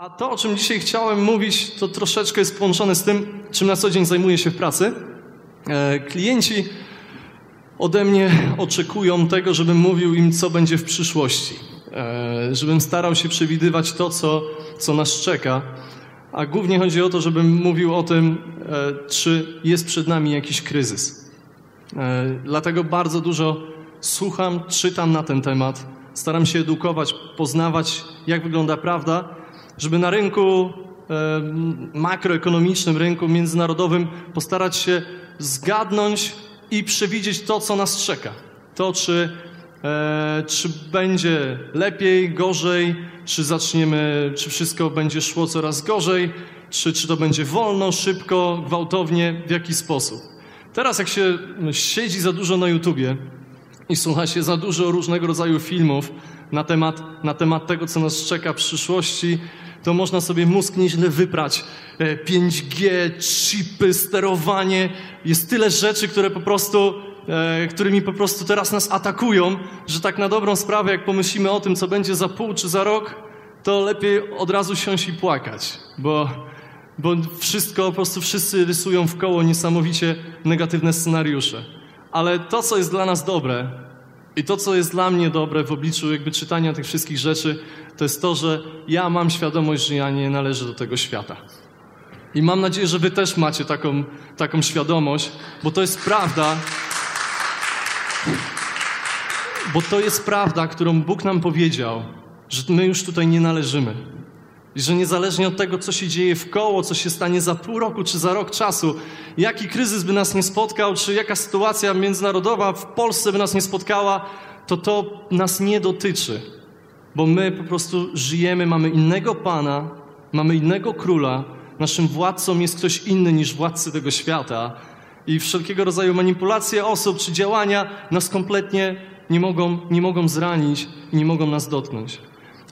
A to, o czym dzisiaj chciałem mówić, to troszeczkę jest połączone z tym, czym na co dzień zajmuję się w pracy. Klienci ode mnie oczekują tego, żebym mówił im, co będzie w przyszłości. Żebym starał się przewidywać to, co nas czeka. A głównie chodzi o to, żebym mówił o tym, czy jest przed nami jakiś kryzys. Dlatego bardzo dużo słucham, czytam na ten temat. Staram się edukować, poznawać, jak wygląda prawda, żeby na rynku makroekonomicznym, rynku międzynarodowym postarać się zgadnąć i przewidzieć to, co nas czeka. To, czy będzie lepiej, gorzej, czy wszystko będzie szło coraz gorzej, czy to będzie wolno, szybko, gwałtownie, w jaki sposób. Teraz jak się siedzi za dużo na YouTubie i słucha się za dużo różnego rodzaju filmów na temat tego, co nas czeka w przyszłości, to można sobie mózg nieźle wyprać. 5G, chipy, sterowanie. Jest tyle rzeczy, którymi po prostu teraz nas atakują, że tak na dobrą sprawę, jak pomyślimy o tym, co będzie za pół czy za rok, to lepiej od razu siąść i płakać, bo wszystko, po prostu wszyscy rysują w koło niesamowicie negatywne scenariusze. Ale to, co jest dla nas dobre i to, co jest dla mnie dobre w obliczu jakby czytania tych wszystkich rzeczy, to jest to, że ja mam świadomość, że ja nie należę do tego świata. I mam nadzieję, że wy też macie taką świadomość, bo to jest prawda. Bo to jest prawda, którą Bóg nam powiedział, że my już tutaj nie należymy. I że niezależnie od tego, co się dzieje wkoło, co się stanie za pół roku czy za rok czasu, jaki kryzys by nas nie spotkał, czy jaka sytuacja międzynarodowa w Polsce by nas nie spotkała, to nas nie dotyczy. Bo my po prostu żyjemy, mamy innego Pana, mamy innego Króla, naszym władcą jest ktoś inny niż władcy tego świata. I wszelkiego rodzaju manipulacje osób czy działania nas kompletnie nie mogą zranić i nie mogą nas dotknąć.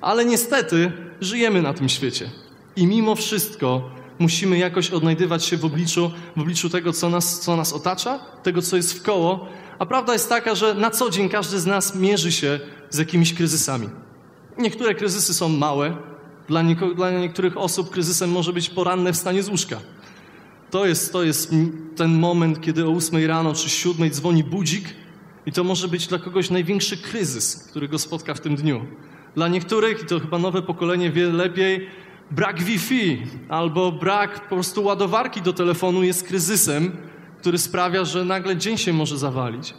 Ale niestety żyjemy na tym świecie. I mimo wszystko musimy jakoś odnajdywać się w obliczu tego, co nas otacza, tego, co jest wkoło. A prawda jest taka, że na co dzień każdy z nas mierzy się z jakimiś kryzysami. Niektóre kryzysy są małe. Dla niektórych osób kryzysem może być poranne wstanie z łóżka. To jest ten moment, kiedy o 8 rano czy 7 dzwoni budzik i to może być dla kogoś największy kryzys, który go spotka w tym dniu. Dla niektórych, i to chyba nowe pokolenie wie lepiej, brak Wi-Fi albo brak po prostu ładowarki do telefonu jest kryzysem, który sprawia, że nagle dzień się może zawalić.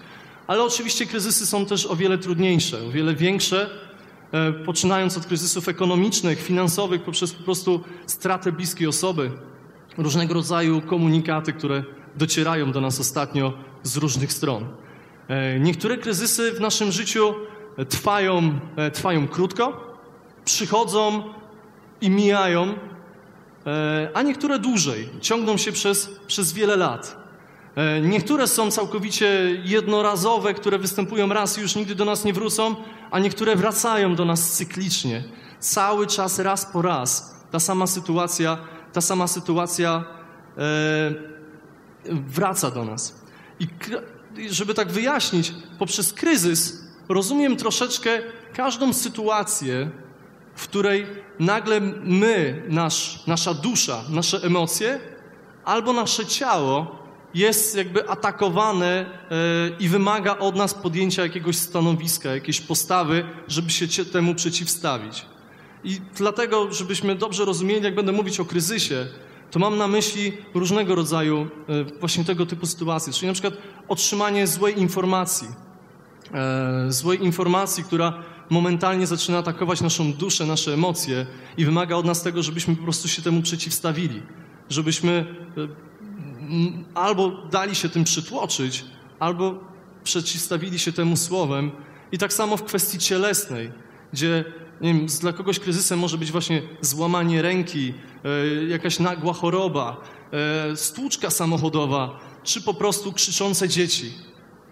Ale oczywiście kryzysy są też o wiele trudniejsze, o wiele większe, poczynając od kryzysów ekonomicznych, finansowych, poprzez po prostu stratę bliskiej osoby. Różnego rodzaju komunikaty, które docierają do nas ostatnio z różnych stron. Niektóre kryzysy w naszym życiu trwają krótko, przychodzą i mijają, a niektóre dłużej, ciągną się przez wiele lat. Niektóre są całkowicie jednorazowe, które występują raz i już nigdy do nas nie wrócą, a niektóre wracają do nas cyklicznie. Cały czas, raz po raz, ta sama sytuacja wraca do nas. I żeby tak wyjaśnić, poprzez kryzys rozumiem troszeczkę każdą sytuację, w której nagle my, nasza dusza, nasze emocje albo nasze ciało jest jakby atakowane i wymaga od nas podjęcia jakiegoś stanowiska, jakiejś postawy, żeby się temu przeciwstawić. I dlatego, żebyśmy dobrze rozumieli, jak będę mówić o kryzysie, to mam na myśli różnego rodzaju właśnie tego typu sytuacje. Czyli na przykład otrzymanie złej informacji, która momentalnie zaczyna atakować naszą duszę, nasze emocje i wymaga od nas tego, żebyśmy po prostu się temu przeciwstawili. Żebyśmy albo dali się tym przytłoczyć, albo przeciwstawili się temu słowem. I tak samo w kwestii cielesnej, gdzie nie wiem, dla kogoś kryzysem może być właśnie złamanie ręki, jakaś nagła choroba, stłuczka samochodowa, czy po prostu krzyczące dzieci.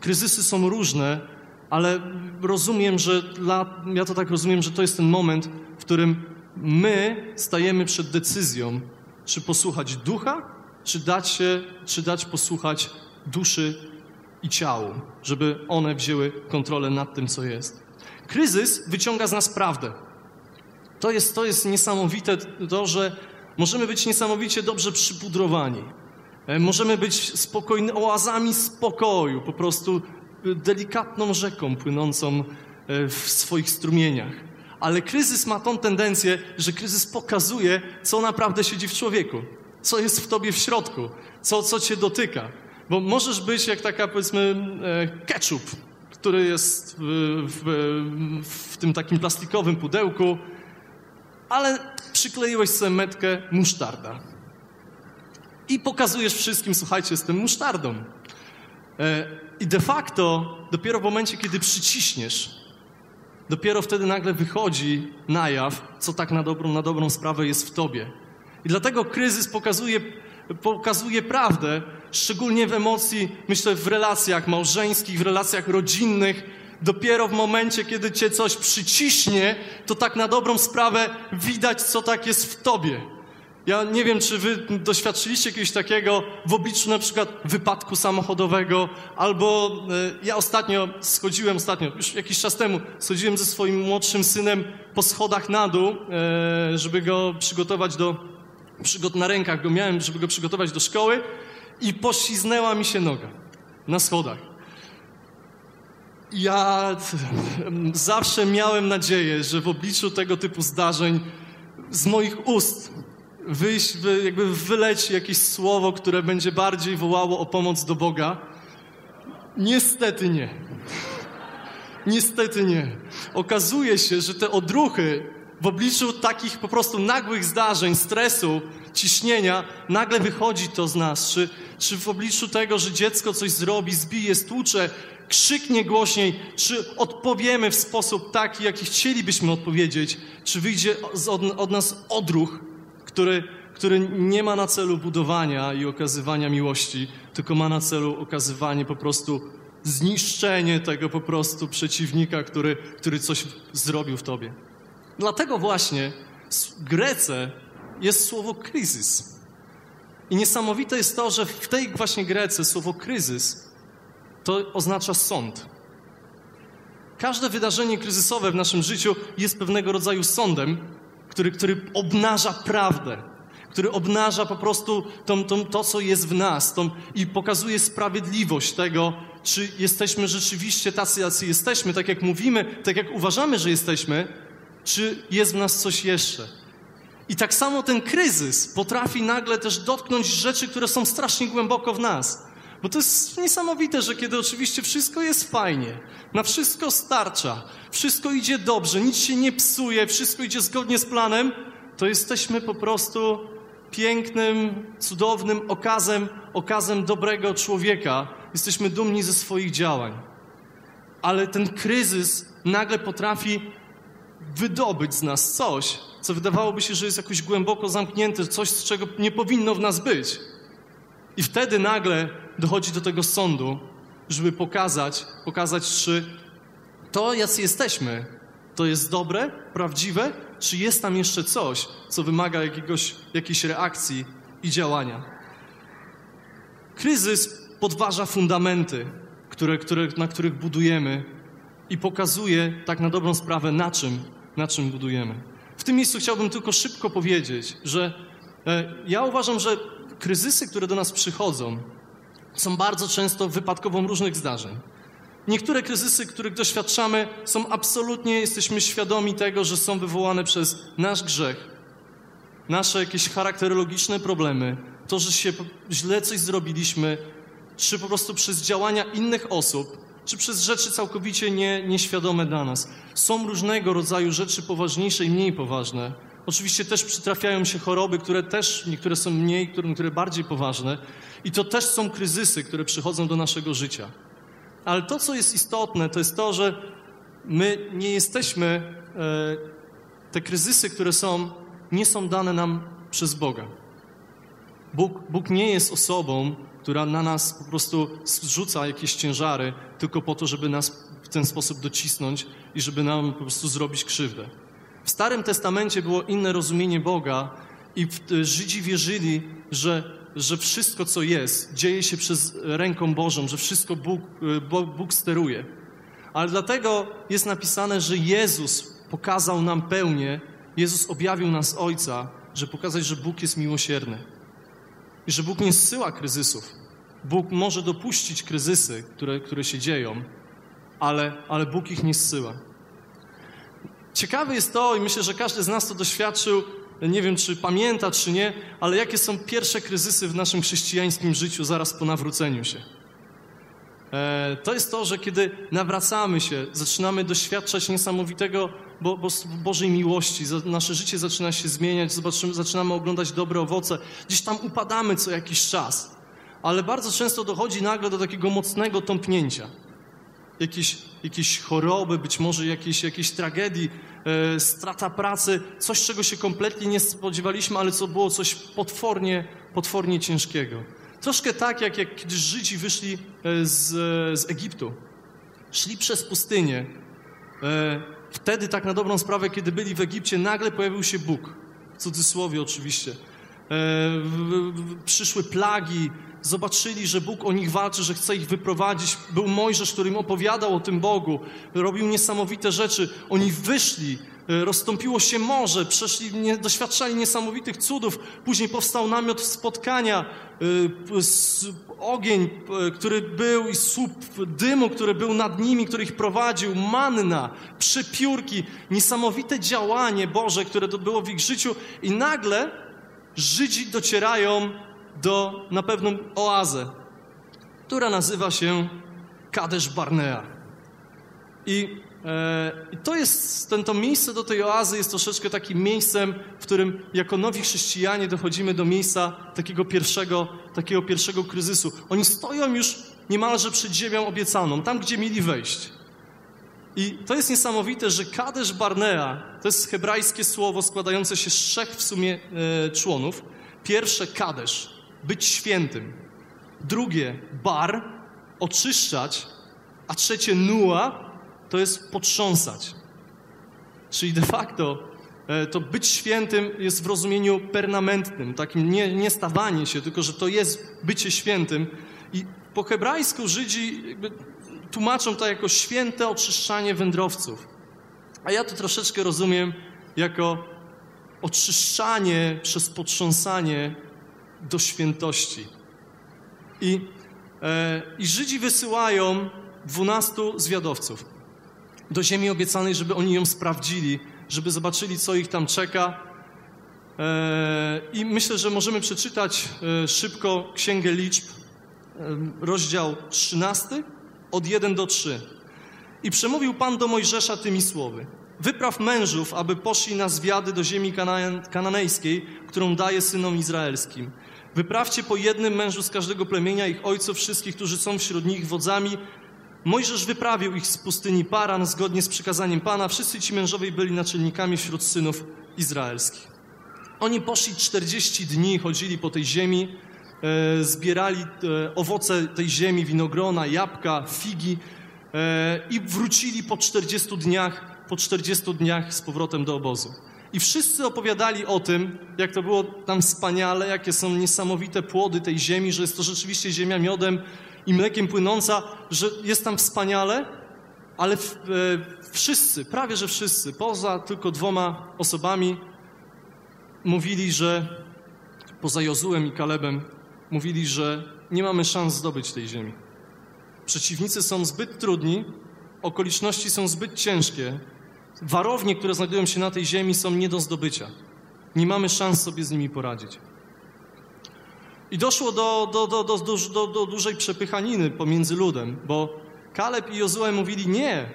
Kryzysy są różne, ale rozumiem, że ja to tak rozumiem, że to jest ten moment, w którym my stajemy przed decyzją, czy posłuchać ducha, czy dać posłuchać duszy i ciału, żeby one wzięły kontrolę nad tym, co jest. Kryzys wyciąga z nas prawdę. To jest niesamowite to, że możemy być niesamowicie dobrze przypudrowani. Możemy być spokojni, oazami spokoju, po prostu delikatną rzeką płynącą w swoich strumieniach. Ale kryzys ma tą tendencję, że kryzys pokazuje, co naprawdę siedzi w człowieku, co jest w tobie w środku, co cię dotyka. Bo możesz być jak taka, powiedzmy, ketchup, który jest w tym takim plastikowym pudełku, ale przykleiłeś sobie metkę musztarda. I pokazujesz wszystkim, słuchajcie, jestem musztardą. I de facto dopiero w momencie, kiedy przyciśniesz, dopiero wtedy nagle wychodzi na jaw, co tak na dobrą sprawę jest w tobie. I dlatego kryzys pokazuje prawdę, szczególnie w emocji, myślę, w relacjach małżeńskich, w relacjach rodzinnych. Dopiero w momencie, kiedy cię coś przyciśnie, to tak na dobrą sprawę widać, co tak jest w tobie. Ja nie wiem, czy wy doświadczyliście kiedyś takiego w obliczu na przykład wypadku samochodowego, albo ja ostatnio, już jakiś czas temu, schodziłem ze swoim młodszym synem po schodach na dół, żeby go przygotować do przygód na rękach, go miałem, żeby go przygotować do szkoły i pośliznęła mi się noga na schodach. Ja zawsze miałem nadzieję, że w obliczu tego typu zdarzeń z moich ust wyleci jakieś słowo, które będzie bardziej wołało o pomoc do Boga. Niestety nie. Niestety nie. Okazuje się, że te odruchy w obliczu takich po prostu nagłych zdarzeń, stresu, ciśnienia, nagle wychodzi to z nas. Czy w obliczu tego, że dziecko coś zrobi, zbije, stłucze, krzyknie głośniej, czy odpowiemy w sposób taki, jaki chcielibyśmy odpowiedzieć, czy wyjdzie od nas odruch, który nie ma na celu budowania i okazywania miłości, tylko ma na celu okazywanie po prostu zniszczenie tego po prostu przeciwnika, który coś zrobił w tobie. Dlatego właśnie w Grece jest słowo kryzys. I niesamowite jest to, że w tej właśnie Grece słowo kryzys to oznacza sąd. Każde wydarzenie kryzysowe w naszym życiu jest pewnego rodzaju sądem, który obnaża prawdę, który obnaża po prostu to, co jest w nas i pokazuje sprawiedliwość tego, czy jesteśmy rzeczywiście tacy, jacy jesteśmy, tak jak mówimy, tak jak uważamy, że jesteśmy, czy jest w nas coś jeszcze. I tak samo ten kryzys potrafi nagle też dotknąć rzeczy, które są strasznie głęboko w nas. Bo to jest niesamowite, że kiedy oczywiście wszystko jest fajnie, na wszystko starcza, wszystko idzie dobrze, nic się nie psuje, wszystko idzie zgodnie z planem, to jesteśmy po prostu pięknym, cudownym okazem dobrego człowieka. Jesteśmy dumni ze swoich działań. Ale ten kryzys nagle potrafi wydobyć z nas coś, co wydawałoby się, że jest jakoś głęboko zamknięte, coś, z czego nie powinno w nas być. I wtedy nagle dochodzi do tego sądu, żeby pokazać, czy to, jacy jesteśmy, to jest dobre, prawdziwe, czy jest tam jeszcze coś, co wymaga jakiejś reakcji i działania. Kryzys podważa fundamenty, na których budujemy i pokazuje tak na dobrą sprawę, na czym budujemy. W tym miejscu chciałbym tylko szybko powiedzieć, że ja uważam, że kryzysy, które do nas przychodzą, są bardzo często wypadkową różnych zdarzeń. Niektóre kryzysy, których doświadczamy, jesteśmy świadomi tego, że są wywołane przez nasz grzech, nasze jakieś charakterologiczne problemy, to, że się źle coś zrobiliśmy, czy po prostu przez działania innych osób, czy przez rzeczy całkowicie nieświadome dla nas. Są różnego rodzaju rzeczy poważniejsze i mniej poważne. Oczywiście też przytrafiają się choroby, które też niektóre są mniej, niektóre bardziej poważne. I to też są kryzysy, które przychodzą do naszego życia. Ale to, co jest istotne, to jest to, że my nie jesteśmy... Te kryzysy, które są, nie są dane nam przez Boga. Bóg nie jest osobą, która na nas po prostu zrzuca jakieś ciężary tylko po to, żeby nas w ten sposób docisnąć i żeby nam po prostu zrobić krzywdę. W Starym Testamencie było inne rozumienie Boga i Żydzi wierzyli, że wszystko, co jest, dzieje się przez ręką Bożą, że wszystko Bóg steruje. Ale dlatego jest napisane, że Jezus pokazał nam pełnię Jezus objawił nas Ojca, żeby pokazać, że Bóg jest miłosierny. I że Bóg nie zsyła kryzysów. Bóg może dopuścić kryzysy, które się dzieją, ale Bóg ich nie zsyła. Ciekawe jest to, i myślę, że każdy z nas to doświadczył, nie wiem, czy pamięta, czy nie, ale jakie są pierwsze kryzysy w naszym chrześcijańskim życiu zaraz po nawróceniu się. To jest to, że kiedy nawracamy się, zaczynamy doświadczać niesamowitego Bożej miłości, nasze życie zaczyna się zmieniać, zaczynamy oglądać dobre owoce, gdzieś tam upadamy co jakiś czas, ale bardzo często dochodzi nagle do takiego mocnego tąpnięcia, jakieś choroby, być może jakiejś tragedii, strata pracy, coś, czego się kompletnie nie spodziewaliśmy, ale co było coś potwornie ciężkiego. Troszkę tak, jak kiedy Żydzi wyszli z Egiptu, szli przez pustynię. Wtedy tak na dobrą sprawę, kiedy byli w Egipcie, nagle pojawił się Bóg, w cudzysłowie oczywiście. Przyszły plagi, zobaczyli, że Bóg o nich walczy, że chce ich wyprowadzić. Był Mojżesz, który im opowiadał o tym Bogu, robił niesamowite rzeczy. Oni wyszli, rozstąpiło się morze, doświadczali niesamowitych cudów. Później powstał namiot spotkania, ogień, który był i słup dymu, który był nad nimi, który ich prowadził, manna, przepiórki, niesamowite działanie Boże, które to było w ich życiu. I nagle Żydzi docierają na pewną oazę, która nazywa się Kadesz-Barnea. I to jest to miejsce do tej oazy jest troszeczkę takim miejscem, w którym jako nowi chrześcijanie dochodzimy do miejsca takiego pierwszego kryzysu. Oni stoją już niemalże przed ziemią obiecaną, tam gdzie mieli wejść. I to jest niesamowite, że Kadesz-Barnea to jest hebrajskie słowo składające się z trzech w sumie członów. Pierwsze kadesz, być świętym. Drugie bar, oczyszczać. A trzecie nua, to jest potrząsać. Czyli de facto to być świętym jest w rozumieniu permanentnym, takim nie stawanie się, tylko że to jest bycie świętym. I po hebrajsku Żydzi tłumaczą to jako święte oczyszczanie wędrowców. A ja to troszeczkę rozumiem jako oczyszczanie przez potrząsanie do świętości. I Żydzi wysyłają 12 zwiadowców do ziemi obiecanej, żeby oni ją sprawdzili, żeby zobaczyli, co ich tam czeka. I myślę, że możemy przeczytać szybko Księgę Liczb, rozdział 13, od 1 do 3. I przemówił Pan do Mojżesza tymi słowy. Wypraw mężów, aby poszli na zwiady do ziemi kananejskiej, którą daje synom izraelskim. Wyprawcie po jednym mężu z każdego plemienia ich ojców, wszystkich, którzy są wśród nich wodzami. Mojżesz wyprawił ich z pustyni Paran zgodnie z przykazaniem Pana. Wszyscy ci mężowie byli naczelnikami wśród synów izraelskich. Oni poszli 40 dni, chodzili po tej ziemi, zbierali owoce tej ziemi, winogrona, jabłka, figi i wrócili po 40 dniach z powrotem do obozu. I wszyscy opowiadali o tym, jak to było tam wspaniale, jakie są niesamowite płody tej ziemi, że jest to rzeczywiście ziemia miodem i mlekiem płynąca, że jest tam wspaniale, ale wszyscy, prawie że wszyscy, poza tylko 2 osobami, mówili, że poza Jozuem i Kalebem, mówili, że nie mamy szans zdobyć tej ziemi. Przeciwnicy są zbyt trudni, okoliczności są zbyt ciężkie, warownie, które znajdują się na tej ziemi, są nie do zdobycia. Nie mamy szans sobie z nimi poradzić. I doszło do dużej przepychaniny pomiędzy ludem, bo Kaleb i Jozue mówili, nie,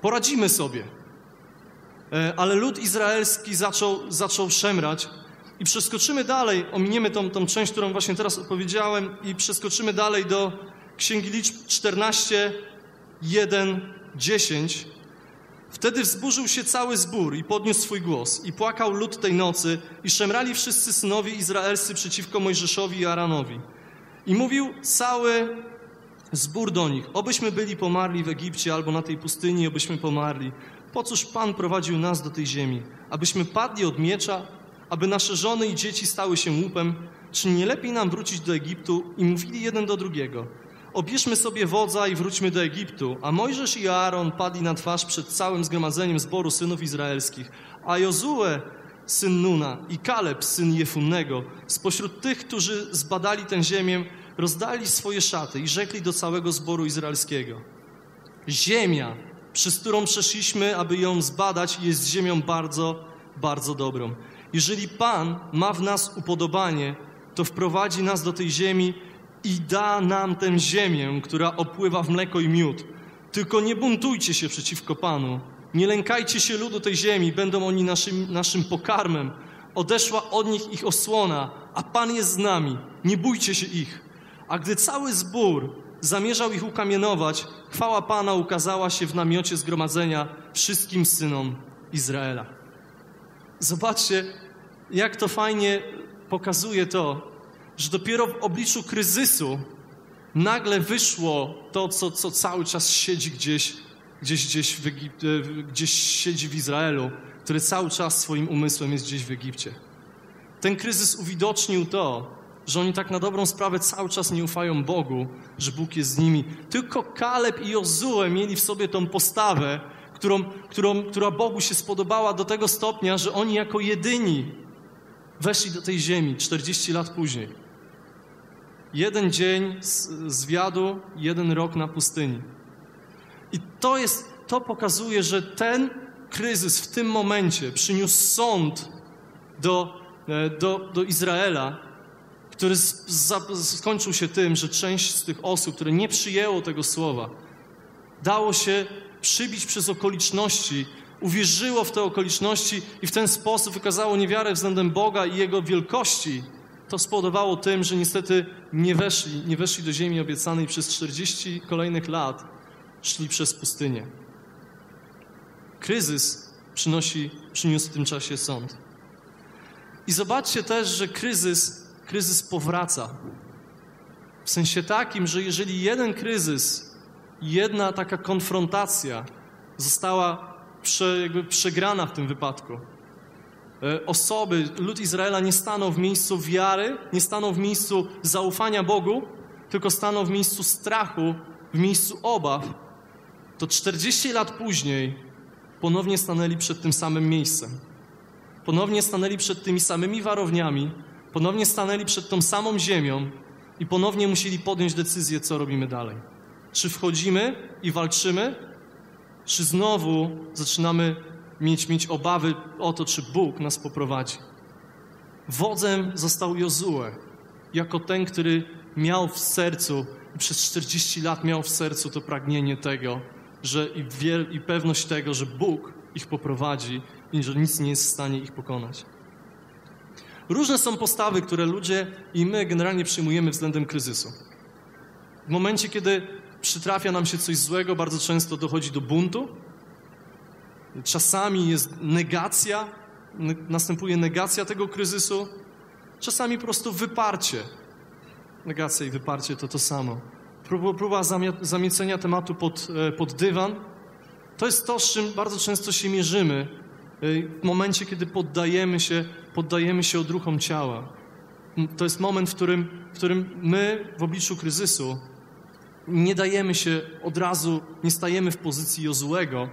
poradzimy sobie. Ale lud izraelski zaczął szemrać i przeskoczymy dalej, ominiemy tą część, którą właśnie teraz opowiedziałem i przeskoczymy dalej do Księgi Liczb 14, 1, 10. Wtedy wzburzył się cały zbór i podniósł swój głos. I płakał lud tej nocy i szemrali wszyscy synowie izraelscy przeciwko Mojżeszowi i Aranowi. I mówił cały zbór do nich. Obyśmy byli pomarli w Egipcie albo na tej pustyni, obyśmy pomarli. Po cóż Pan prowadził nas do tej ziemi? Abyśmy padli od miecza? Aby nasze żony i dzieci stały się łupem? Czy nie lepiej nam wrócić do Egiptu? I mówili jeden do drugiego. Obierzmy sobie wodza i wróćmy do Egiptu. A Mojżesz i Aaron padli na twarz przed całym zgromadzeniem zboru synów izraelskich. A Jozue, syn Nuna, i Kaleb, syn Jefunnego, spośród tych, którzy zbadali tę ziemię, rozdali swoje szaty i rzekli do całego zboru izraelskiego: ziemia, przez którą przeszliśmy, aby ją zbadać, jest ziemią bardzo, bardzo dobrą. Jeżeli Pan ma w nas upodobanie, to wprowadzi nas do tej ziemi i da nam tę ziemię, która opływa w mleko i miód. Tylko nie buntujcie się przeciwko Panu. Nie lękajcie się ludu tej ziemi, będą oni naszym pokarmem. Odeszła od nich ich osłona, a Pan jest z nami. Nie bójcie się ich. A gdy cały zbór zamierzał ich ukamienować, chwała Pana ukazała się w namiocie zgromadzenia wszystkim synom Izraela. Zobaczcie, jak to fajnie pokazuje to, że dopiero w obliczu kryzysu nagle wyszło to, co cały czas siedzi gdzieś siedzi w Izraelu, które cały czas swoim umysłem jest gdzieś w Egipcie. Ten kryzys uwidocznił to, że oni tak na dobrą sprawę cały czas nie ufają Bogu, że Bóg jest z nimi. Tylko Kaleb i Jozue mieli w sobie tą postawę, która Bogu się spodobała do tego stopnia, że oni jako jedyni weszli do tej ziemi 40 lat później. Jeden dzień zwiadu, jeden rok na pustyni. I to pokazuje, że ten kryzys w tym momencie przyniósł sąd do Izraela, który skończył się tym, że część z tych osób, które nie przyjęło tego słowa, dało się przybić przez okoliczności, uwierzyło w te okoliczności i w ten sposób wykazało niewiarę względem Boga i Jego wielkości. To spowodowało tym, że niestety nie weszli do ziemi obiecanej przez 40 kolejnych lat, szli przez pustynię. Kryzys przyniósł w tym czasie sąd. I zobaczcie też, że kryzys powraca. W sensie takim, że jeżeli jeden kryzys, jedna taka konfrontacja została przegrana w tym wypadku, lud Izraela nie stanął w miejscu wiary, nie stanął w miejscu zaufania Bogu, tylko stanął w miejscu strachu, w miejscu obaw, to 40 lat później ponownie stanęli przed tym samym miejscem. Ponownie stanęli przed tymi samymi warowniami, ponownie stanęli przed tą samą ziemią i ponownie musieli podjąć decyzję, co robimy dalej. Czy wchodzimy i walczymy, czy znowu zaczynamy mieć obawy o to, czy Bóg nas poprowadzi. Wodzem został Jozue, jako ten, który miał w sercu, przez 40 lat miał w sercu to pragnienie tego, że i pewność tego, że Bóg ich poprowadzi i że nic nie jest w stanie ich pokonać. Różne są postawy, które ludzie i my generalnie przyjmujemy względem kryzysu. W momencie, kiedy przytrafia nam się coś złego, bardzo często dochodzi do buntu. Czasami jest negacja, następuje negacja tego kryzysu. Czasami po prostu wyparcie. Negacja i wyparcie to samo. Próba zamiecenia tematu pod dywan. To jest to, z czym bardzo często się mierzymy w momencie, kiedy poddajemy się odruchom ciała. To jest moment, w którym my w obliczu kryzysu nie dajemy się od razu, nie stajemy w pozycji Jozuego,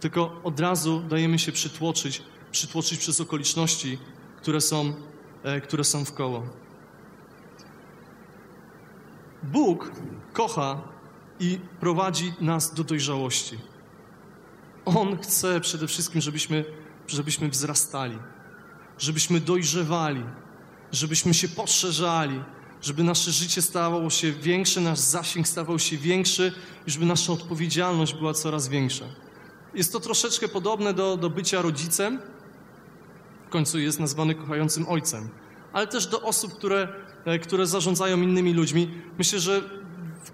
tylko od razu dajemy się przytłoczyć przez okoliczności, które są wkoło. Bóg kocha i prowadzi nas do dojrzałości. On chce przede wszystkim, żebyśmy wzrastali, żebyśmy dojrzewali, żebyśmy się poszerzali, żeby nasze życie stawało się większe, nasz zasięg stawał się większy i żeby nasza odpowiedzialność była coraz większa. Jest to troszeczkę podobne do bycia rodzicem, w końcu jest nazwany kochającym ojcem, ale też do osób, które zarządzają innymi ludźmi. Myślę, że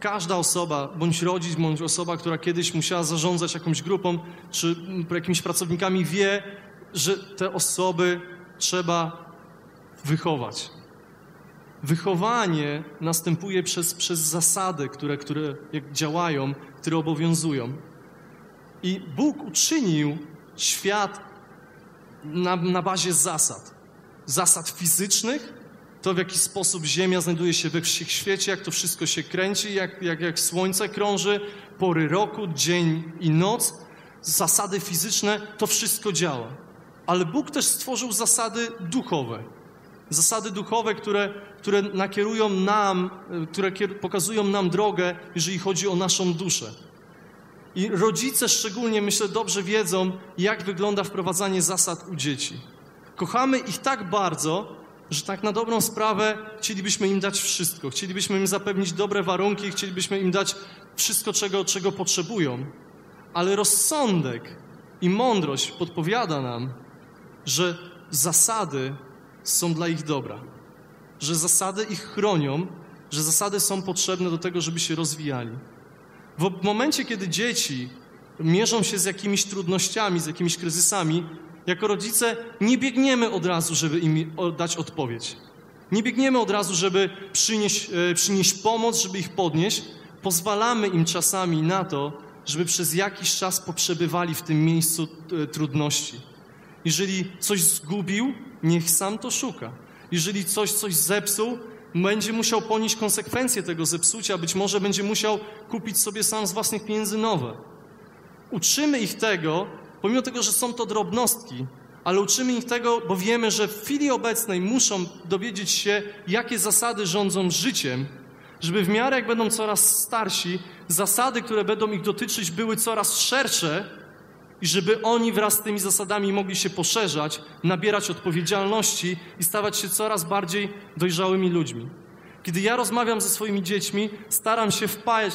każda osoba, bądź rodzic, bądź osoba, która kiedyś musiała zarządzać jakąś grupą czy jakimiś pracownikami, wie, że te osoby trzeba wychować. Wychowanie następuje przez zasady, które jak działają, które obowiązują. I Bóg uczynił świat na bazie zasad. Zasad fizycznych, to, w jaki sposób Ziemia znajduje się we wszechświecie, jak to wszystko się kręci, jak Słońce krąży, pory roku, dzień i noc, zasady fizyczne, to wszystko działa. Ale Bóg też stworzył zasady duchowe. Zasady duchowe, które nakierują nam, które pokazują nam drogę, jeżeli chodzi o naszą duszę. I rodzice szczególnie, myślę, dobrze wiedzą, jak wygląda wprowadzanie zasad u dzieci. Kochamy ich tak bardzo, że tak na dobrą sprawę chcielibyśmy im dać wszystko. Chcielibyśmy im zapewnić dobre warunki, chcielibyśmy im dać wszystko, czego potrzebują. Ale rozsądek i mądrość podpowiada nam, że zasady są dla ich dobra. Że zasady ich chronią, że zasady są potrzebne do tego, żeby się rozwijali. W momencie, kiedy dzieci mierzą się z jakimiś trudnościami, z jakimiś kryzysami, jako rodzice nie biegniemy od razu, żeby im dać odpowiedź. Nie biegniemy od razu, żeby przynieść pomoc, żeby ich podnieść. Pozwalamy im czasami na to, żeby przez jakiś czas poprzebywali w tym miejscu trudności. Jeżeli coś zgubił, niech sam to szuka. Jeżeli coś zepsuł, będzie musiał ponieść konsekwencje tego zepsucia, być może będzie musiał kupić sobie sam z własnych pieniędzy nowe. Uczymy ich tego, pomimo tego, że są to drobnostki, ale uczymy ich tego, bo wiemy, że w chwili obecnej muszą dowiedzieć się, jakie zasady rządzą życiem, żeby w miarę jak będą coraz starsi, zasady, które będą ich dotyczyć, były coraz szersze i żeby oni wraz z tymi zasadami mogli się poszerzać, nabierać odpowiedzialności i stawać się coraz bardziej dojrzałymi ludźmi. Kiedy ja rozmawiam ze swoimi dziećmi, staram się wpajać,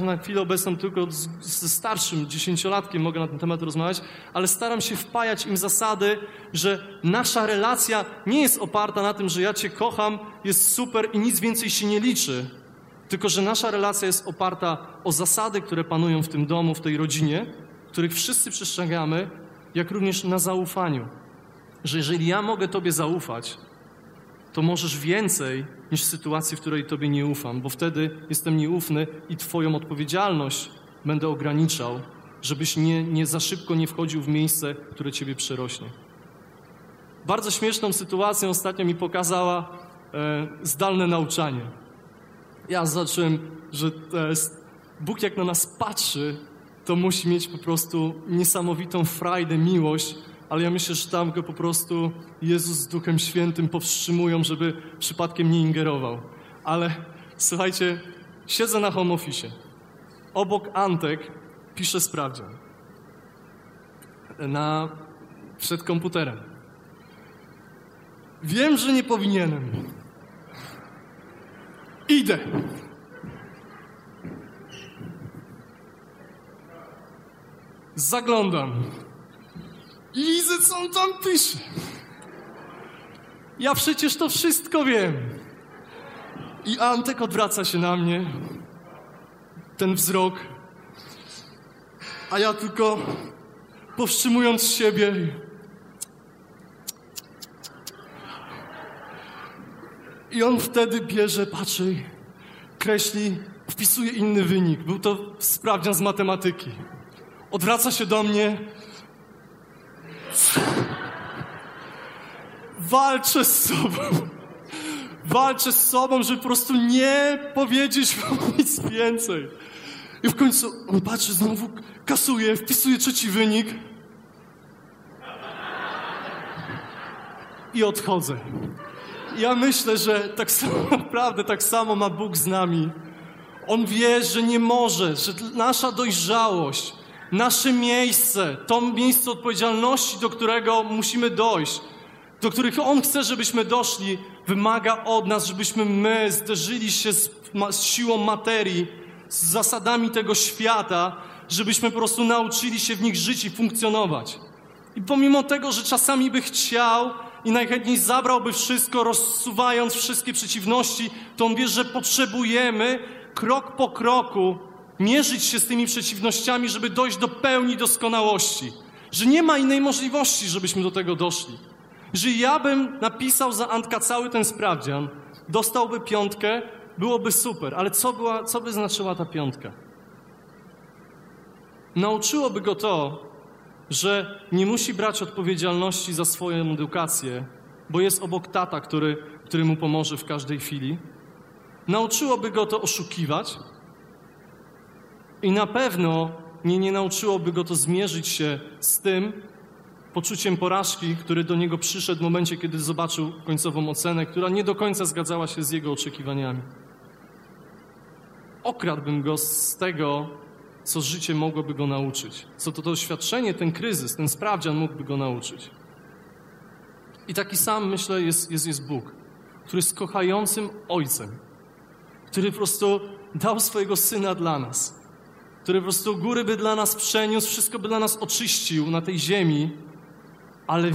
na chwilę obecną tylko ze starszym 10-latkiem mogę na ten temat rozmawiać, ale staram się wpajać im zasady, że nasza relacja nie jest oparta na tym, że ja Cię kocham, jest super i nic więcej się nie liczy, tylko że nasza relacja jest oparta o zasady, które panują w tym domu, w tej rodzinie, których wszyscy przestrzegamy, jak również na zaufaniu. Że jeżeli ja mogę Tobie zaufać, to możesz więcej niż w sytuacji, w której Tobie nie ufam, bo wtedy jestem nieufny i Twoją odpowiedzialność będę ograniczał, żebyś nie za szybko nie wchodził w miejsce, które Ciebie przerośnie. Bardzo śmieszną sytuację ostatnio mi pokazała zdalne nauczanie. Ja zacząłem, że Bóg jak na nas patrzy, to musi mieć po prostu niesamowitą frajdę, miłość, ale ja myślę, że tam go po prostu Jezus z Duchem Świętym powstrzymują, żeby przypadkiem nie ingerował. Ale słuchajcie, siedzę na home office. Obok Antek piszę sprawdzian. Przed komputerem. Wiem, że nie powinienem. Idę. Zaglądam. I widzę, co on tam pisze. Ja przecież to wszystko wiem. I Antek odwraca się na mnie. Ten wzrok. A ja tylko powstrzymując siebie. I on wtedy bierze, patrzy, kreśli, wpisuje inny wynik. Był to sprawdzian z matematyki. Odwraca się do mnie. Walczę z sobą, żeby po prostu nie powiedzieć mu nic więcej. I w końcu on patrzy, znowu kasuje, wpisuje trzeci wynik i odchodzę. Ja myślę, że tak samo, naprawdę tak samo ma Bóg z nami. On wie, że nie może, że nasza dojrzałość, nasze miejsce, to miejsce odpowiedzialności, do którego musimy dojść, do których On chce, żebyśmy doszli, wymaga od nas, żebyśmy my zderzyli się z siłą materii, z zasadami tego świata, żebyśmy po prostu nauczyli się w nich żyć i funkcjonować. I pomimo tego, że czasami by chciał i najchętniej zabrałby wszystko, rozsuwając wszystkie przeciwności, to On wie, że potrzebujemy krok po kroku mierzyć się z tymi przeciwnościami, żeby dojść do pełni doskonałości. Że nie ma innej możliwości, żebyśmy do tego doszli. Że ja bym napisał za Antka cały ten sprawdzian, dostałby 5, byłoby super, ale co by znaczyła ta 5? Nauczyłoby go to, że nie musi brać odpowiedzialności za swoją edukację, bo jest obok tata, który mu pomoże w każdej chwili. Nauczyłoby go to oszukiwać i na pewno nie nauczyłoby go to zmierzyć się z tym poczuciem porażki, który do niego przyszedł w momencie, kiedy zobaczył końcową ocenę, która nie do końca zgadzała się z jego oczekiwaniami. Okradłbym go z tego, co życie mogłoby go nauczyć. Co to doświadczenie, ten kryzys, ten sprawdzian mógłby go nauczyć. I taki sam, myślę, jest Bóg, który jest kochającym Ojcem, który po prostu dał swojego Syna dla nas, który po prostu góry by dla nas przeniósł, wszystko by dla nas oczyścił na tej ziemi, ale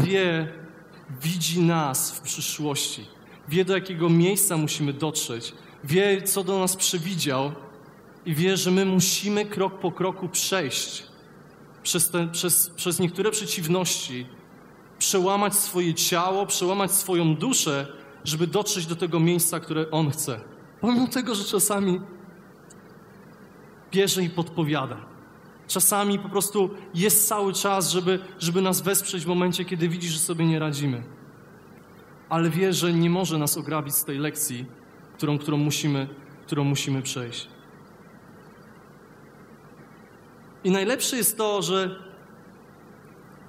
widzi nas w przyszłości, wie, do jakiego miejsca musimy dotrzeć, wie, co do nas przewidział i wie, że my musimy krok po kroku przejść przez niektóre przeciwności, przełamać swoje ciało, przełamać swoją duszę, żeby dotrzeć do tego miejsca, które On chce. Pomimo tego, że czasami bierze i podpowiada. Czasami po prostu jest cały czas, żeby nas wesprzeć w momencie, kiedy widzi, że sobie nie radzimy. Ale wie, że nie może nas ograbić z tej lekcji, którą musimy przejść. I najlepsze jest to, że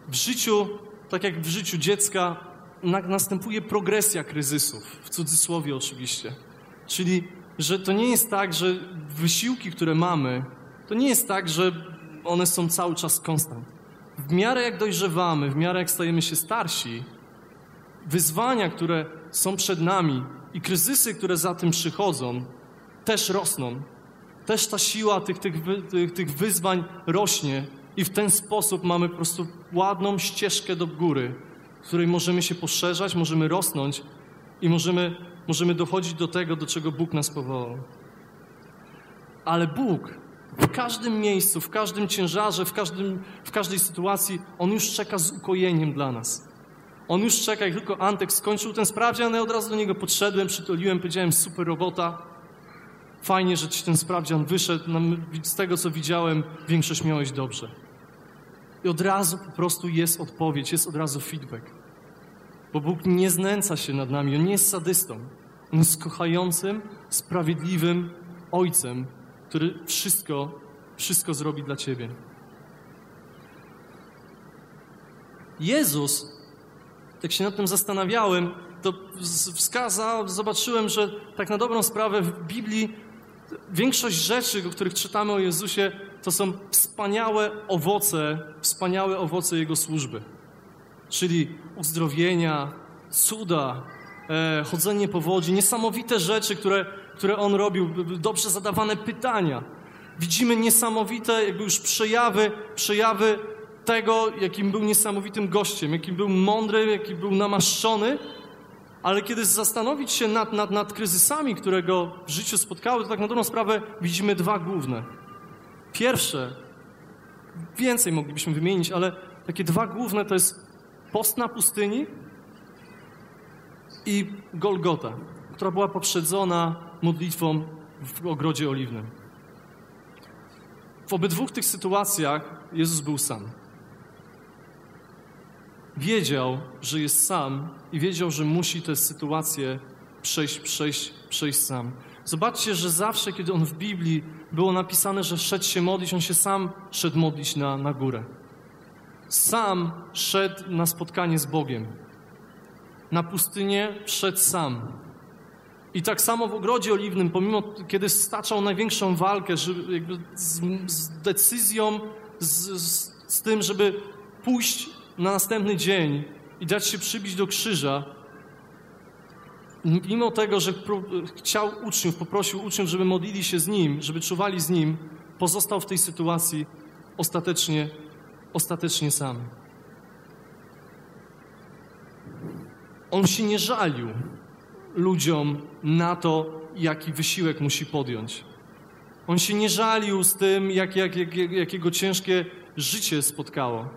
w życiu, tak jak w życiu dziecka, następuje progresja kryzysów, w cudzysłowie oczywiście. Czyli, że to nie jest tak, że wysiłki, które mamy, to nie jest tak, że one są cały czas konstant. W miarę jak dojrzewamy, w miarę jak stajemy się starsi, wyzwania, które są przed nami i kryzysy, które za tym przychodzą, też rosną. Też ta siła tych wyzwań rośnie i w ten sposób mamy po prostu ładną ścieżkę do góry, w której możemy się poszerzać, możemy rosnąć i możemy dochodzić do tego, do czego Bóg nas powołał. Ale Bóg w każdym miejscu, w każdym ciężarze, w każdej sytuacji, On już czeka z ukojeniem dla nas. On już czeka, jak tylko Antek skończył ten sprawdzian, ja od razu do niego podszedłem, przytuliłem, powiedziałem: super robota, fajnie, że ci ten sprawdzian wyszedł, z tego co widziałem, większość miałeś dobrze. I od razu po prostu jest odpowiedź, jest od razu feedback. Bo Bóg nie znęca się nad nami, On nie jest sadystą. On jest kochającym, sprawiedliwym Ojcem, który wszystko zrobi dla ciebie. Jezus, tak się nad tym zastanawiałem, to wskazał, zobaczyłem, że tak na dobrą sprawę w Biblii większość rzeczy, o których czytamy o Jezusie, to są wspaniałe owoce Jego służby. Czyli uzdrowienia, cuda, chodzenie po wodzie, niesamowite rzeczy, które On robił, dobrze zadawane pytania. Widzimy niesamowite jakby już przejawy tego, jakim był niesamowitym gościem, jakim był mądry, jakim był namaszczony, ale kiedy zastanowić się nad kryzysami, które go w życiu spotkały, to tak na dobrą sprawę widzimy dwa główne. Pierwsze, więcej moglibyśmy wymienić, ale takie dwa główne to jest post na pustyni i Golgota, która była poprzedzona modlitwą w Ogrodzie Oliwnym. W obydwu tych sytuacjach Jezus był sam. Wiedział, że jest sam i wiedział, że musi tę sytuację przejść sam. Zobaczcie, że zawsze, kiedy On w Biblii było napisane, że szedł się modlić, On się sam szedł modlić na górę. Sam szedł na spotkanie z Bogiem. Na pustynię szedł sam. I tak samo w Ogrodzie Oliwnym, pomimo kiedy staczał największą walkę jakby z decyzją, z tym, żeby pójść na następny dzień i dać się przybić do krzyża, mimo tego, że poprosił uczniów, żeby modlili się z Nim, żeby czuwali z Nim, pozostał w tej sytuacji ostatecznie sam. On się nie żalił ludziom na to, jaki wysiłek musi podjąć. On się nie żalił z tym, jakiego ciężkie życie spotkało.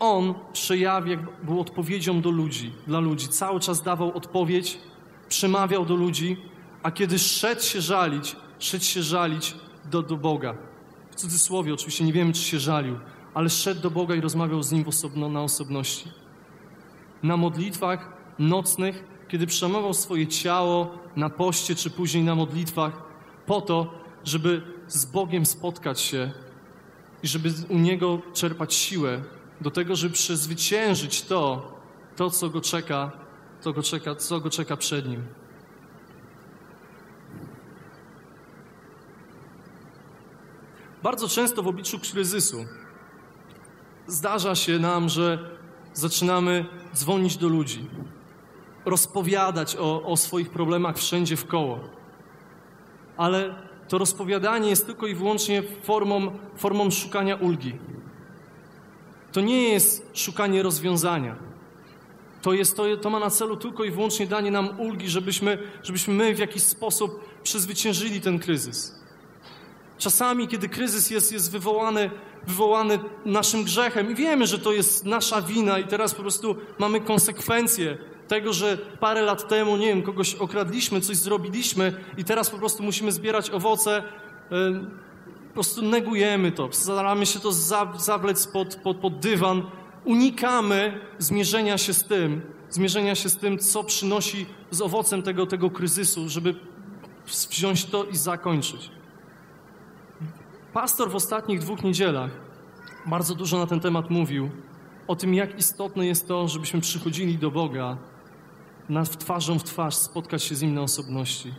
On przejawiał, był odpowiedzią dla ludzi. Cały czas dawał odpowiedź, przemawiał do ludzi, a kiedy szedł się żalić do Boga. W cudzysłowie oczywiście, nie wiemy, czy się żalił, ale szedł do Boga i rozmawiał z Nim na osobności. Na modlitwach nocnych, kiedy przemował swoje ciało na poście czy później na modlitwach po to, żeby z Bogiem spotkać się i żeby u Niego czerpać siłę do tego, żeby przezwyciężyć to co go czeka przed Nim. Bardzo często w obliczu kryzysu zdarza się nam, że zaczynamy dzwonić do ludzi, rozpowiadać o swoich problemach wszędzie wkoło. Ale to rozpowiadanie jest tylko i wyłącznie formą szukania ulgi. To nie jest szukanie rozwiązania. To ma na celu tylko i wyłącznie danie nam ulgi, żebyśmy my w jakiś sposób przezwyciężyli ten kryzys. Czasami, kiedy kryzys jest wywołany naszym grzechem i wiemy, że to jest nasza wina i teraz po prostu mamy konsekwencje tego, że parę lat temu, nie wiem, kogoś okradliśmy, coś zrobiliśmy i teraz po prostu musimy zbierać owoce, po prostu negujemy to, staramy się to zawlec pod dywan, unikamy zmierzenia się z tym, co przynosi z owocem tego kryzysu, żeby wziąć to i zakończyć. Pastor w ostatnich 2 niedzielach bardzo dużo na ten temat mówił, o tym, jak istotne jest to, żebyśmy przychodzili do Boga twarzą w twarz, spotkać się z Nim na osobności.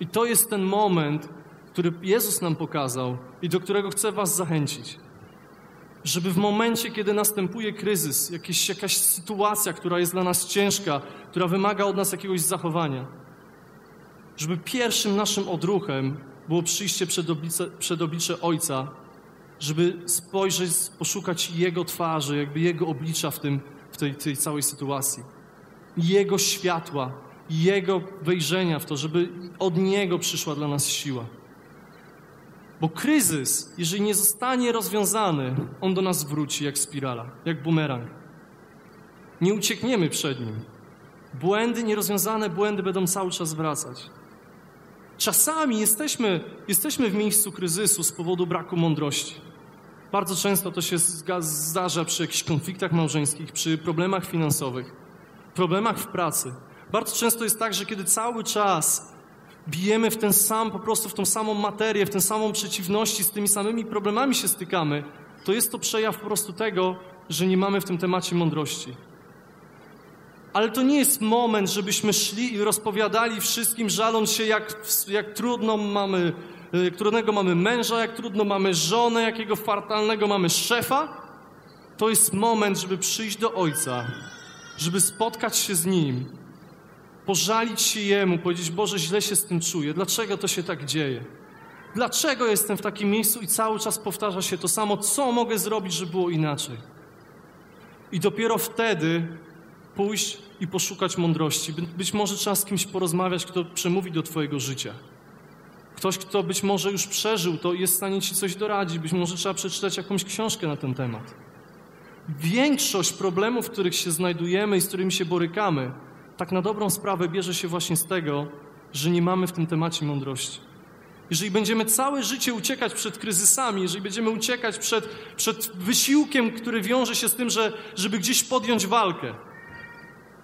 I to jest ten moment, który Jezus nam pokazał i do którego chcę was zachęcić. Żeby w momencie, kiedy następuje kryzys, jakaś sytuacja, która jest dla nas ciężka, która wymaga od nas jakiegoś zachowania, żeby pierwszym naszym odruchem było przyjście przed oblicze Ojca, żeby spojrzeć, poszukać Jego twarzy, jakby Jego oblicza w tej całej sytuacji. Jego światła, Jego wejrzenia w to, żeby od Niego przyszła dla nas siła. Bo kryzys, jeżeli nie zostanie rozwiązany, on do nas wróci jak spirala, jak bumerang. Nie uciekniemy przed nim. Nierozwiązane błędy będą cały czas wracać. Czasami jesteśmy w miejscu kryzysu z powodu braku mądrości. Bardzo często to się zdarza przy jakichś konfliktach małżeńskich, przy problemach finansowych, problemach w pracy. Bardzo często jest tak, że kiedy cały czas bijemy w tą samą materię, w tę samą przeciwności, z tymi samymi problemami się stykamy, to jest to przejaw po prostu tego, że nie mamy w tym temacie mądrości. Ale to nie jest moment, żebyśmy szli i rozpowiadali wszystkim, żaląc się, jak trudnego mamy męża, jak trudno mamy żonę, jakiego fatalnego mamy szefa. To jest moment, żeby przyjść do Ojca, żeby spotkać się z Nim, pożalić się Jemu, powiedzieć: Boże, źle się z tym czuję, dlaczego to się tak dzieje? Dlaczego jestem w takim miejscu i cały czas powtarza się to samo? Co mogę zrobić, żeby było inaczej? I dopiero wtedy pójść i poszukać mądrości. Być może trzeba z kimś porozmawiać, kto przemówi do twojego życia. Ktoś, kto być może już przeżył to i jest w stanie ci coś doradzić. Być może trzeba przeczytać jakąś książkę na ten temat. Większość problemów, w których się znajdujemy i z którymi się borykamy, tak na dobrą sprawę bierze się właśnie z tego, że nie mamy w tym temacie mądrości. Jeżeli będziemy całe życie uciekać przed kryzysami, jeżeli będziemy uciekać przed wysiłkiem, który wiąże się z tym, żeby gdzieś podjąć walkę,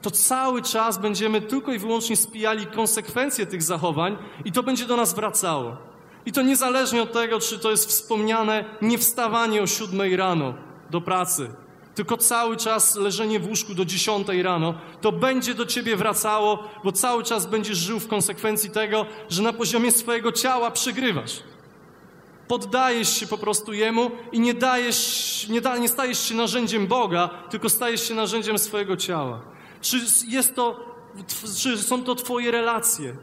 to cały czas będziemy tylko i wyłącznie spijali konsekwencje tych zachowań i to będzie do nas wracało. I to niezależnie od tego, czy to jest wspomniane niewstawanie o 7:00 rano do pracy, tylko cały czas leżenie w łóżku do 10:00 rano, to będzie do ciebie wracało, bo cały czas będziesz żył w konsekwencji tego, że na poziomie swojego ciała przegrywasz. Poddajesz się po prostu Jemu i nie stajesz się narzędziem Boga, tylko stajesz się narzędziem swojego ciała. Czy są to twoje relacje?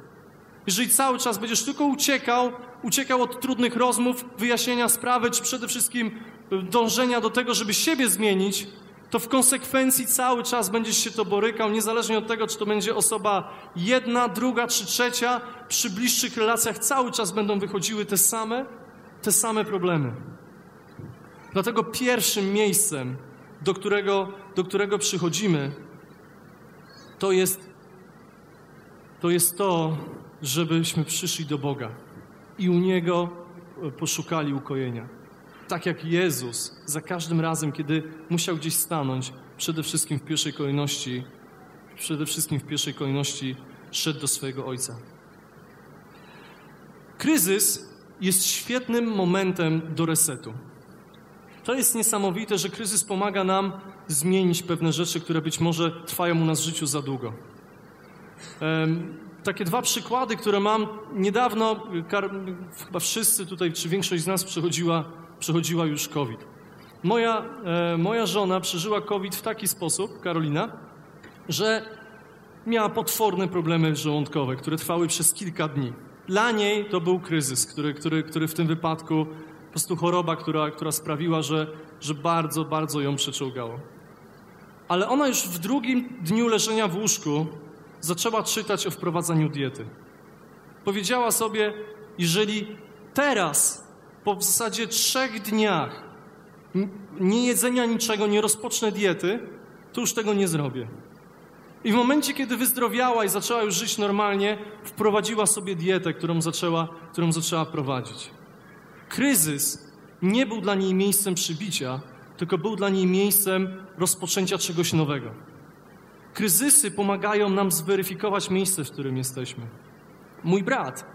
Jeżeli cały czas będziesz tylko uciekał od trudnych rozmów, wyjaśnienia sprawy, czy przede wszystkim dążenia do tego, żeby siebie zmienić, to w konsekwencji cały czas będziesz się to borykał, niezależnie od tego, czy to będzie osoba 1, 2 czy 3, przy bliższych relacjach cały czas będą wychodziły te same problemy. Dlatego pierwszym miejscem, do którego przychodzimy, to jest to, żebyśmy przyszli do Boga i u Niego poszukali ukojenia. Tak jak Jezus za każdym razem, kiedy musiał gdzieś stanąć, przede wszystkim w pierwszej kolejności przede wszystkim w pierwszej kolejności szedł do swojego ojca. Kryzys jest świetnym momentem do resetu. To jest niesamowite, że kryzys pomaga nam zmienić pewne rzeczy, które być może trwają u nas w życiu za długo. Takie dwa przykłady, które mam. Niedawno chyba wszyscy tutaj, czy większość z nas przechodziła już COVID. Moja żona przeżyła COVID w taki sposób, Karolina, że miała potworne problemy żołądkowe, które trwały przez kilka dni. Dla niej to był kryzys, który w tym wypadku, po prostu choroba, która sprawiła, że bardzo, bardzo ją przeczołgało. Ale ona już w drugim dniu leżenia w łóżku zaczęła czytać o wprowadzaniu diety. Powiedziała sobie, jeżeli teraz, po w zasadzie 3 dniach nie jedzenia niczego, nie rozpocznę diety, to już tego nie zrobię. I w momencie, kiedy wyzdrowiała i zaczęła już żyć normalnie, wprowadziła sobie dietę, którą zaczęła prowadzić. Kryzys nie był dla niej miejscem przybicia, tylko był dla niej miejscem rozpoczęcia czegoś nowego. Kryzysy pomagają nam zweryfikować miejsce, w którym jesteśmy. Mój brat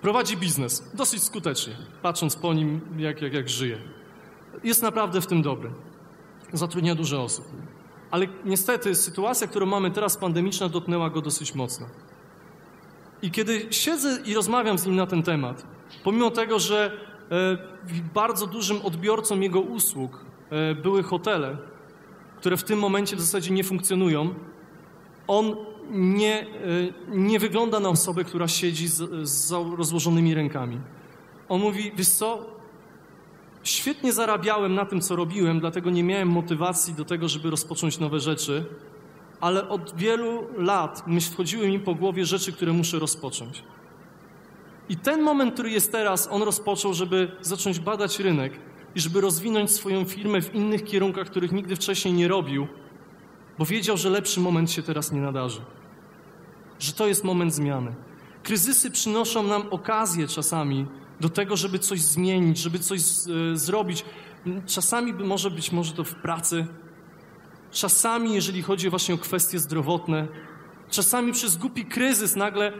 prowadzi biznes dosyć skutecznie, patrząc po nim, jak żyje. Jest naprawdę w tym dobry. Zatrudnia dużo osób. Ale niestety sytuacja, którą mamy teraz, pandemiczna, dotknęła go dosyć mocno. I kiedy siedzę i rozmawiam z nim na ten temat, pomimo tego, że bardzo dużym odbiorcą jego usług były hotele, które w tym momencie w zasadzie nie funkcjonują, on nie wygląda na osobę, która siedzi z rozłożonymi rękami. On mówi, wiesz co, świetnie zarabiałem na tym, co robiłem, dlatego nie miałem motywacji do tego, żeby rozpocząć nowe rzeczy, ale od wielu lat wchodziły mi po głowie rzeczy, które muszę rozpocząć. I ten moment, który jest teraz, on rozpoczął, żeby zacząć badać rynek i żeby rozwinąć swoją firmę w innych kierunkach, których nigdy wcześniej nie robił, bo wiedział, że lepszy moment się teraz nie nadarzy. Że to jest moment zmiany. Kryzysy przynoszą nam okazję czasami do tego, żeby coś zmienić, żeby coś zrobić. Czasami może to w pracy, czasami jeżeli chodzi właśnie o kwestie zdrowotne, czasami przez głupi kryzys nagle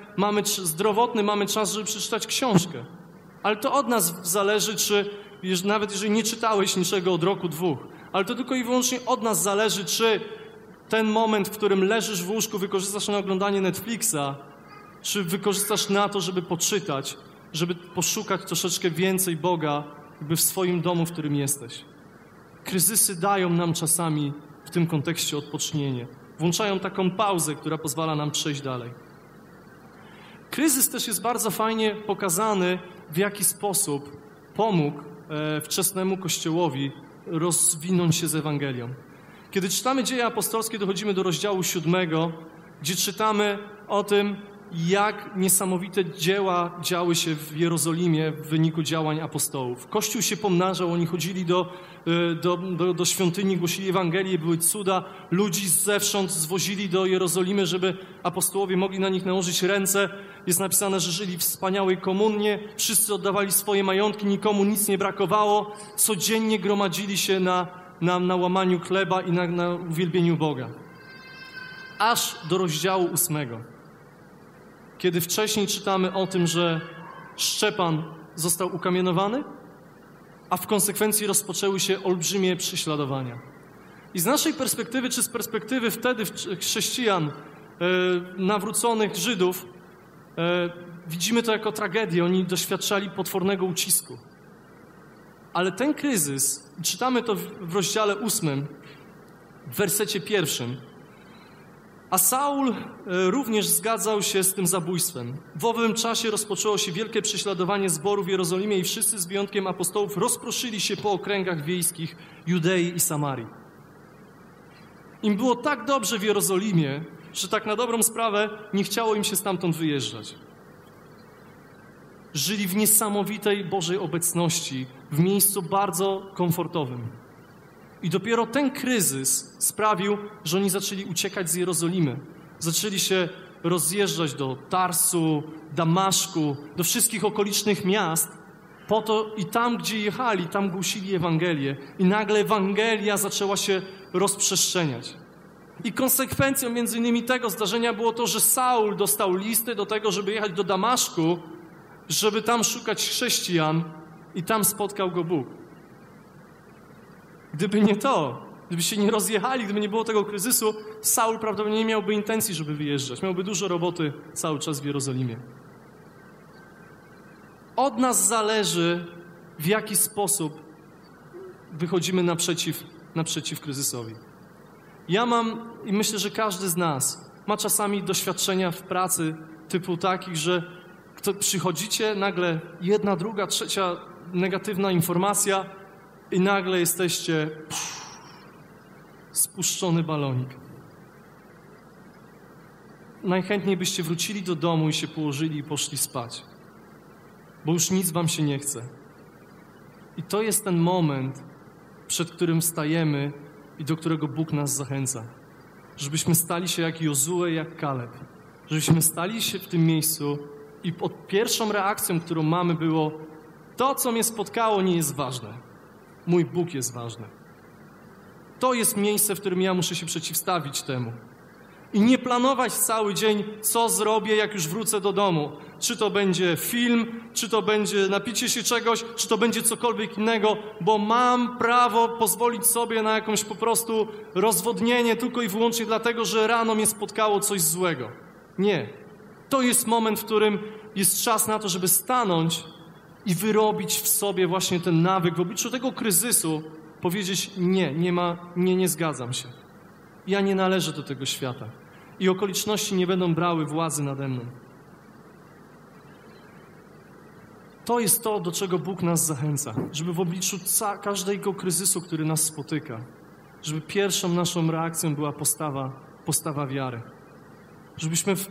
mamy czas, żeby przeczytać książkę. Ale to od nas zależy, czy nawet jeżeli nie czytałeś niczego od roku, 2, ale to tylko i wyłącznie od nas zależy, czy ten moment, w którym leżysz w łóżku, wykorzystasz na oglądanie Netflixa, czy wykorzystasz na to, żeby poczytać, żeby poszukać troszeczkę więcej Boga w swoim domu, w którym jesteś. Kryzysy dają nam czasami w tym kontekście odpocznienie. Włączają taką pauzę, która pozwala nam przejść dalej. Kryzys też jest bardzo fajnie pokazany, w jaki sposób pomógł wczesnemu Kościołowi rozwinąć się z Ewangelią. Kiedy czytamy Dzieje Apostolskie, dochodzimy do rozdziału 7, gdzie czytamy o tym, jak niesamowite dzieła działy się w Jerozolimie w wyniku działań apostołów. Kościół się pomnażał, oni chodzili do świątyni, głosili Ewangelię, były cuda, ludzi zewsząd zwozili do Jerozolimy, żeby apostołowie mogli na nich nałożyć ręce. Jest napisane, że żyli w wspaniałej komunie, wszyscy oddawali swoje majątki, nikomu nic nie brakowało, codziennie gromadzili się na łamaniu chleba i na uwielbieniu Boga. Aż do rozdziału 8. Kiedy wcześniej czytamy o tym, że Szczepan został ukamienowany, a w konsekwencji rozpoczęły się olbrzymie prześladowania. I z naszej perspektywy, czy z perspektywy wtedy chrześcijan, nawróconych Żydów, widzimy to jako tragedię. Oni doświadczali potwornego ucisku. Ale ten kryzys, czytamy to w rozdziale 8, w wersecie 1, a Saul również zgadzał się z tym zabójstwem. W owym czasie rozpoczęło się wielkie prześladowanie zboru w Jerozolimie i wszyscy z wyjątkiem apostołów rozproszyli się po okręgach wiejskich Judei i Samarii. Im było tak dobrze w Jerozolimie, że tak na dobrą sprawę nie chciało im się stamtąd wyjeżdżać. Żyli w niesamowitej Bożej obecności, w miejscu bardzo komfortowym. I dopiero ten kryzys sprawił, że oni zaczęli uciekać z Jerozolimy. Zaczęli się rozjeżdżać do Tarsu, Damaszku, do wszystkich okolicznych miast, po to i tam, gdzie jechali, tam głosili Ewangelię. I nagle Ewangelia zaczęła się rozprzestrzeniać. I konsekwencją między innymi tego zdarzenia było to, że Saul dostał listy do tego, żeby jechać do Damaszku, żeby tam szukać chrześcijan i tam spotkał go Bóg. Gdyby nie to, gdyby się nie rozjechali, gdyby nie było tego kryzysu, Saul prawdopodobnie nie miałby intencji, żeby wyjeżdżać. Miałby dużo roboty cały czas w Jerozolimie. Od nas zależy, w jaki sposób wychodzimy naprzeciw kryzysowi. Ja mam, i myślę, że każdy z nas ma czasami doświadczenia w pracy typu takich, że przychodzicie, nagle jedna, druga, trzecia negatywna informacja i nagle jesteście spuszczony balonik. Najchętniej byście wrócili do domu i się położyli i poszli spać, bo już nic wam się nie chce. I to jest ten moment, przed którym stajemy i do którego Bóg nas zachęca. Żebyśmy stali się jak Jozue, jak Kaleb. Żebyśmy stali się w tym miejscu i pod pierwszą reakcją, którą mamy, było: to, co mnie spotkało, nie jest ważne. Mój Bóg jest ważny. To jest miejsce, w którym ja muszę się przeciwstawić temu. I nie planować cały dzień, co zrobię, jak już wrócę do domu. Czy to będzie film, czy to będzie napicie się czegoś, czy to będzie cokolwiek innego, bo mam prawo pozwolić sobie na jakąś po prostu rozwodnienie tylko i wyłącznie dlatego, że rano mnie spotkało coś złego. Nie. To jest moment, w którym jest czas na to, żeby stanąć i wyrobić w sobie właśnie ten nawyk. W obliczu tego kryzysu powiedzieć: nie zgadzam się. Ja nie należę do tego świata i okoliczności nie będą brały władzy nade mną. To jest to, do czego Bóg nas zachęca, żeby w obliczu każdego kryzysu, który nas spotyka, żeby pierwszą naszą reakcją była postawa wiary. Żebyśmy w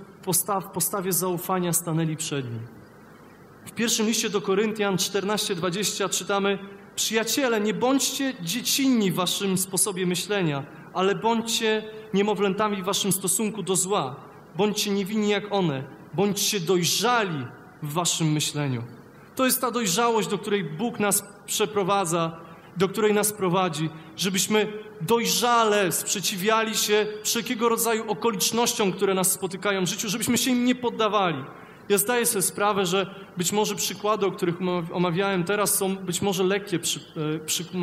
postawie zaufania stanęli przed Nim. W pierwszym liście do Koryntian 14:20 czytamy: przyjaciele, nie bądźcie dziecinni w waszym sposobie myślenia, ale bądźcie niemowlętami w waszym stosunku do zła. Bądźcie niewinni jak one. Bądźcie dojrzali w waszym myśleniu. To jest ta dojrzałość, do której Bóg nas przeprowadza, do której nas prowadzi, żebyśmy dojrzale sprzeciwiali się wszelkiego rodzaju okolicznościom, które nas spotykają w życiu, żebyśmy się im nie poddawali. Ja zdaję sobie sprawę, że być może przykłady, o których omawiałem teraz, są być może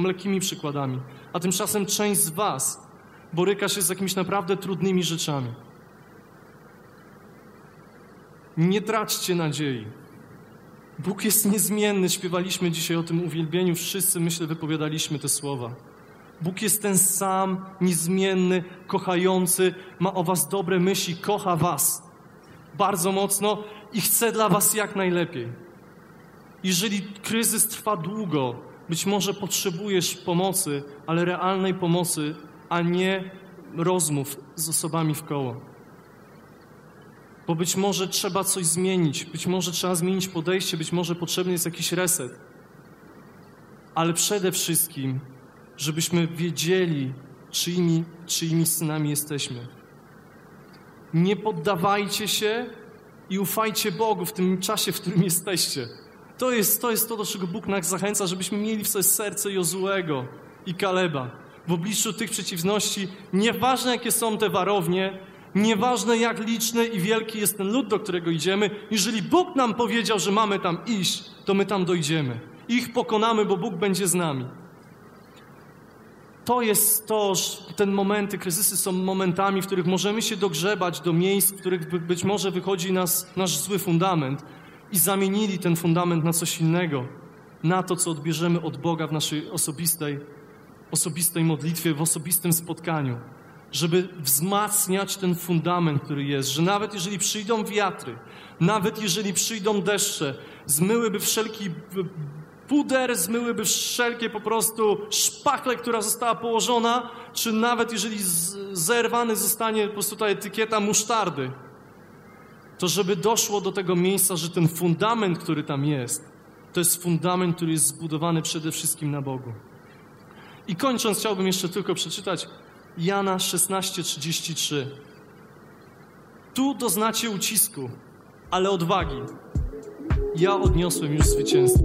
lekkimi przykładami, a tymczasem część z was boryka się z jakimiś naprawdę trudnymi rzeczami. Nie traćcie nadziei. Bóg jest niezmienny. Śpiewaliśmy dzisiaj o tym uwielbieniu. Wszyscy, myślę, wypowiadaliśmy te słowa. Bóg jest ten sam, niezmienny, kochający, ma o was dobre myśli, kocha was bardzo mocno i chce dla was jak najlepiej. Jeżeli kryzys trwa długo, być może potrzebujesz pomocy, ale realnej pomocy, a nie rozmów z osobami wkoło. Bo być może trzeba coś zmienić, być może trzeba zmienić podejście, być może potrzebny jest jakiś reset. Ale przede wszystkim, żebyśmy wiedzieli, czyimi synami jesteśmy. Nie poddawajcie się i ufajcie Bogu w tym czasie, w którym jesteście. To jest to, do czego Bóg nas zachęca, żebyśmy mieli w sobie serce Jozuego i Kaleba. W obliczu tych przeciwności, nieważne jakie są te warownie, nieważne jak liczny i wielki jest ten lud, do którego idziemy, jeżeli Bóg nam powiedział, że mamy tam iść, to my tam dojdziemy. Ich pokonamy, bo Bóg będzie z nami. To jest to, że te momenty, kryzysy są momentami, w których możemy się dogrzebać do miejsc, w których być może wychodzi nasz zły fundament i zamienili ten fundament na coś innego, na to, co odbierzemy od Boga w naszej osobistej modlitwie, w osobistym spotkaniu, żeby wzmacniać ten fundament, który jest, że nawet jeżeli przyjdą wiatry, nawet jeżeli przyjdą deszcze, zmyłyby wszelki puder, zmyłyby wszelkie po prostu szpachle, która została położona, czy nawet jeżeli zerwany zostanie po prostu ta etykieta musztardy, to żeby doszło do tego miejsca, że ten fundament, który tam jest, to jest fundament, który jest zbudowany przede wszystkim na Bogu. I kończąc, chciałbym jeszcze tylko przeczytać Jana 16:33. Tu doznacie ucisku, ale odwagi. Ja odniosłem już zwycięstwo.